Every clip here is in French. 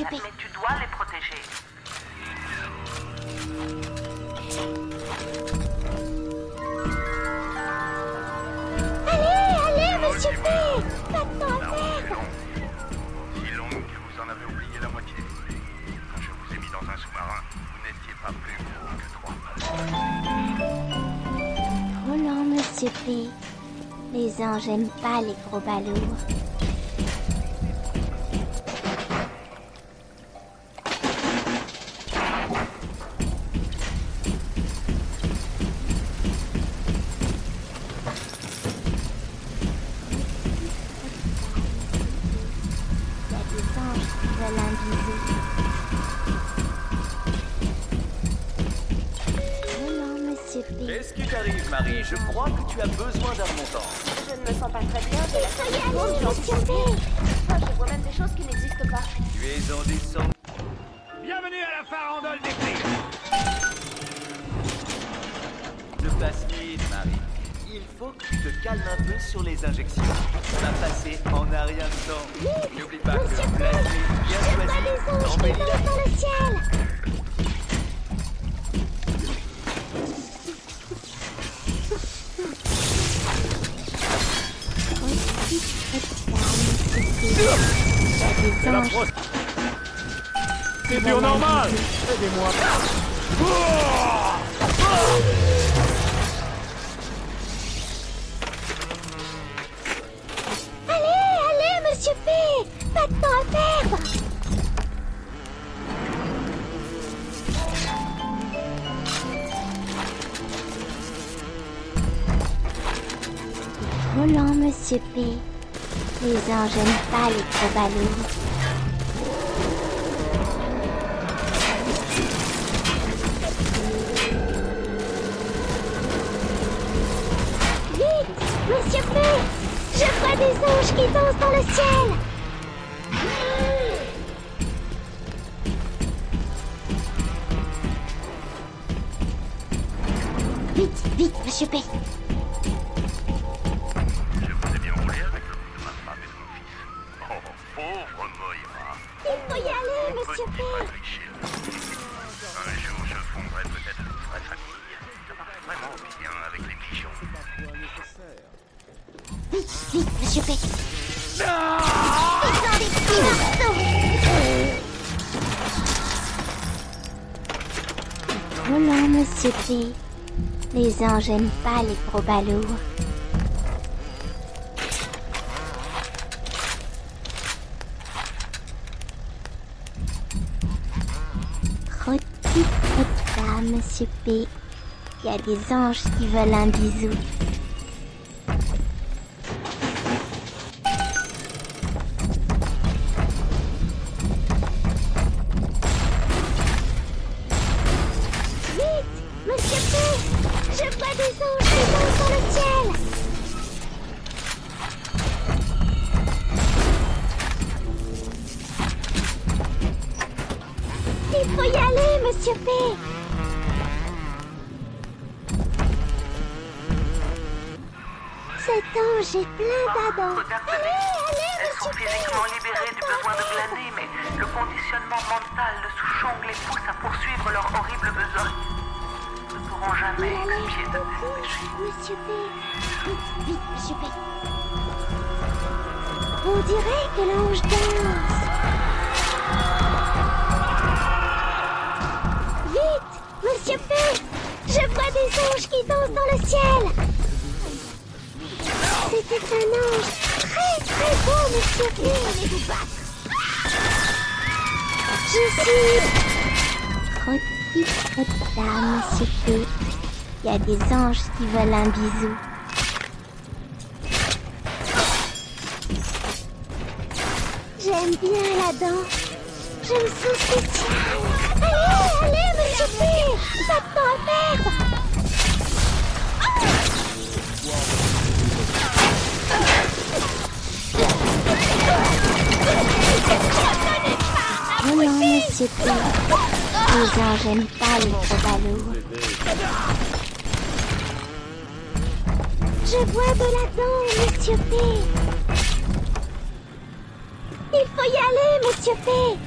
échapper. Mais tu dois les protéger. Allez, monsieur P, pas de temps à perdre. Si longue que vous en avez oublié la moitié. Quand je vous ai mis dans un sous-marin, vous n'étiez pas plus gros que 3 ballons. Trop lent, monsieur P. Les anges n'aiment pas les gros balours. Qu'est-ce qui t'arrive, Marie? Je crois que tu as besoin d'un montant. Je ne me sens pas très bien. Je vois même des choses qui n'existent pas. Tu es en descente. Bienvenue à la farandole des clés. Ne passe vite, Marie. Il faut que tu te calmes un peu sur les injections. On a passé en arrière-temps. Oui, n'oublie pas que le plastique bien choisi t'embellit dans le ciel. C'est la proche. C'est bien normal. Aidez-moi. Allez, allez, monsieur P, pas de temps à perdre. C'est trop lent, monsieur P. Les anges n'aiment pas les gros ballons. Vite, monsieur P, je vois des anges qui dansent dans le ciel. Vite, vite, monsieur P. Monsieur P, les anges n'aiment pas les gros balours. Trop petit, trop tard, monsieur P. Il y a des anges qui veulent un bisou. J'ai plein d'adams. Elles sont physiquement libérées du besoin de glaner, mais le conditionnement mental de Souchong les pousse à poursuivre leur horrible besogne. Ils ne pourront jamais expier de leurs péchés. Monsieur P, vite, vite, monsieur P. On dirait que l'ange danse. Vite, monsieur P, je vois des anges qui dansent dans le ciel. C'était un ange très très beau, monsieur P. Allez-vous battre. Je suis trop petit, trop tard, monsieur P. Il y a des anges qui veulent un bisou. J'aime bien la danse. Je me sens spéciale. Allez, allez, monsieur P. Pas de temps à perdre. Oh non, monsieur P, les anges n'aiment pas les gros balours. Je vois de la danse, monsieur P. Il faut y aller, monsieur P.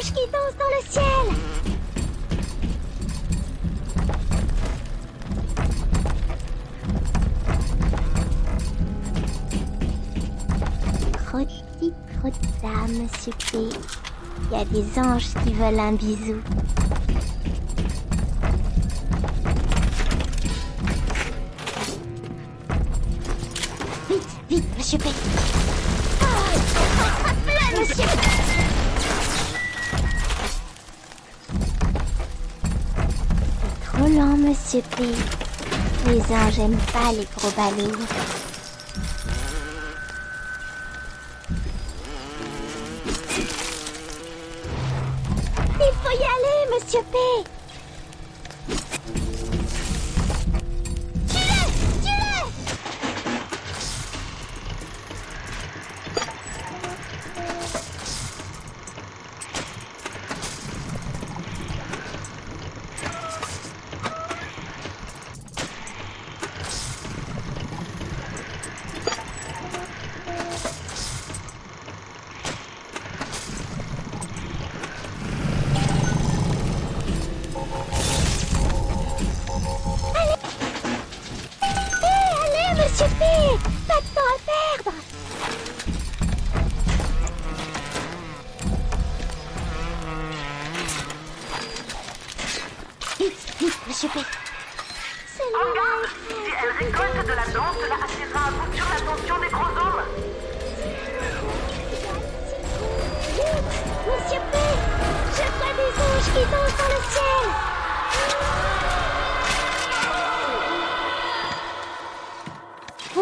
mouche qui danse dans le ciel. Crotti, crottame, supplé. Il y a des anges qui veulent un bisou. Vite, vite, monsieur P. Oh, attrape-le, monsieur P. Roland, monsieur P. Les anges n'aiment pas les gros balais. Il faut y aller, monsieur P. Tue-le!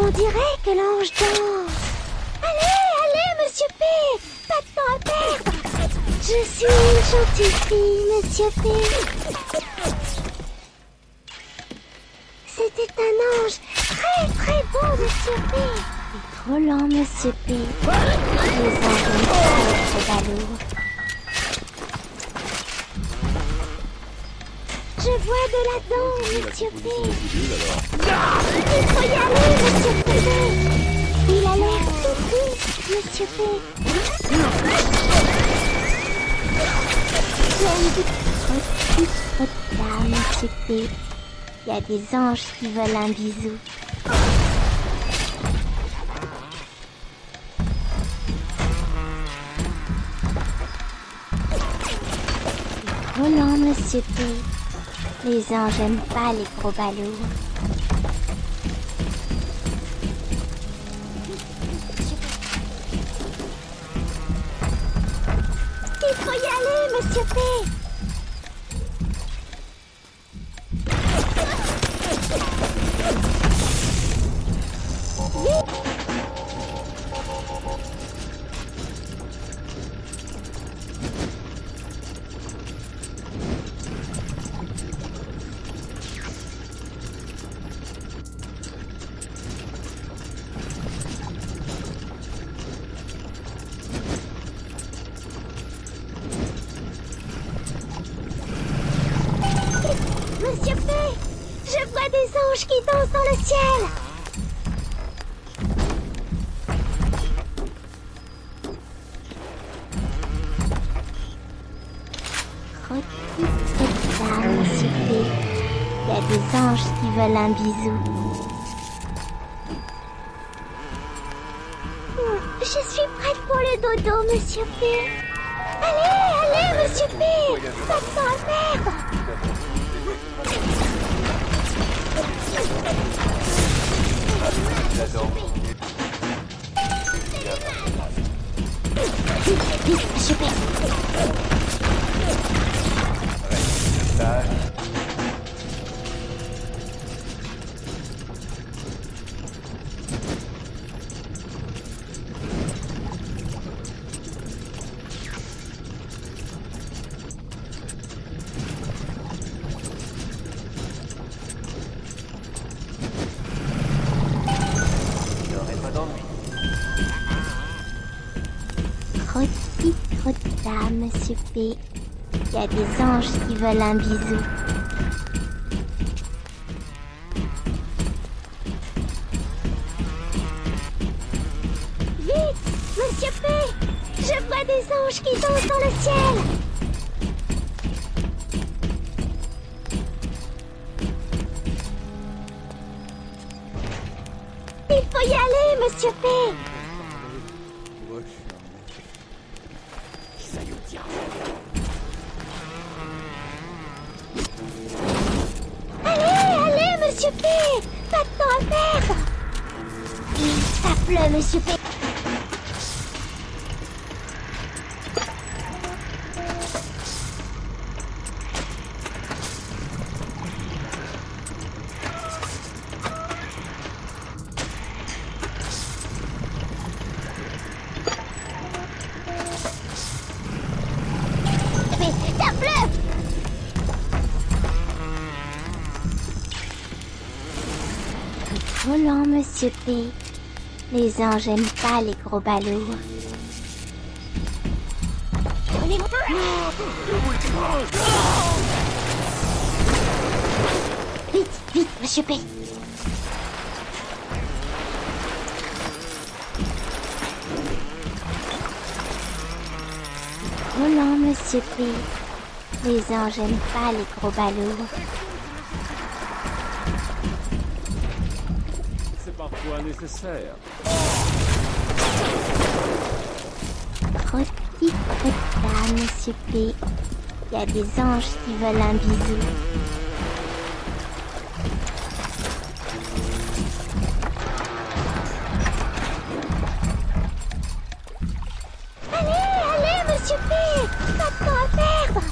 On dirait que l'ange danse. Allez, allez, monsieur P. Pas de temps à perdre. Je suis une gentille fille, monsieur P. C'était un ange très, très beau, monsieur P. Et trop lent, monsieur P. Les anges ont pas trop balourd. Je vois de la danse, monsieur P. Il faut y aller, monsieur P. Il a l'air tout triste, monsieur P. Trop tard, monsieur P. Il y a des anges qui veulent un bisou. Trop lent, monsieur P. Les anges n'aiment pas les gros balous. Il faut y aller, monsieur P. Qui danse dans le ciel. Il y a des anges qui veulent un bisou. Je suis prête pour le dodo, monsieur P. Allez, allez, monsieur P. Pas de temps à perdre. Super. Monsieur P. Il y a des anges qui veulent un bisou. Vite, monsieur P. Je vois des anges qui dansent dans le ciel. faut y aller, Monsieur P. Allez, Monsieur P. Pas de temps à perdre. Ça pleut, Monsieur P. Monsieur P, les anges n'aiment pas les gros ballots. Vite, vite, Monsieur P. Oh non, Monsieur P, les anges n'aiment pas les gros ballots. Nécessaire. Trop petit peu de temps, Monsieur P. Il y a des anges qui veulent un bisou. Allez, allez, Monsieur P. Pas de temps à perdre.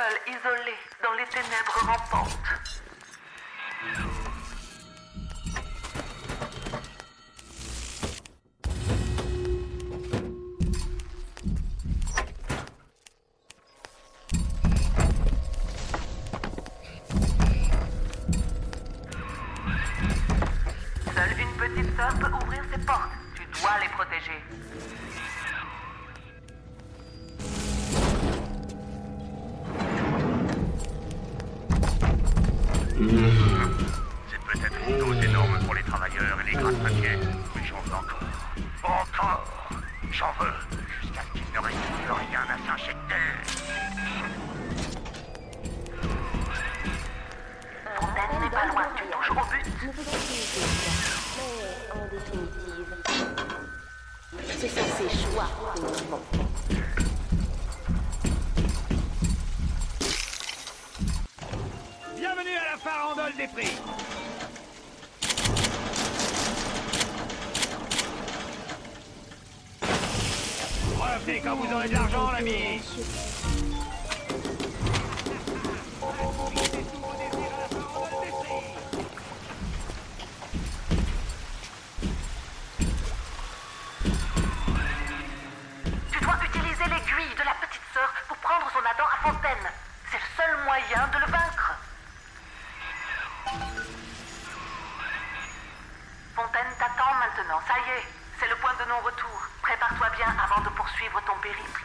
seul, isolé, dans les ténèbres rampantes. Seule une petite sœur peut ouvrir ses portes. Tu dois les protéger. C'est peut-être une dose énorme pour les travailleurs et les gratte-papiers, mais j'en veux encore. Encore! J'en veux, jusqu'à ce qu'il ne reste plus rien à s'acheter. Ton aide n'est pas loin, tu touches au but. Mais en définitive, ce sont ses choix que nous manquons. Farandole des prix. Revenez quand vous aurez de l'argent, l'ami. Tu dois utiliser l'aiguille de la petite sœur pour prendre son Adam à Fontaine. C'est le seul moyen de le vaincre. Fontaine t'attend maintenant, ça y est, c'est le point de non-retour. Prépare-toi bien avant de poursuivre ton périple.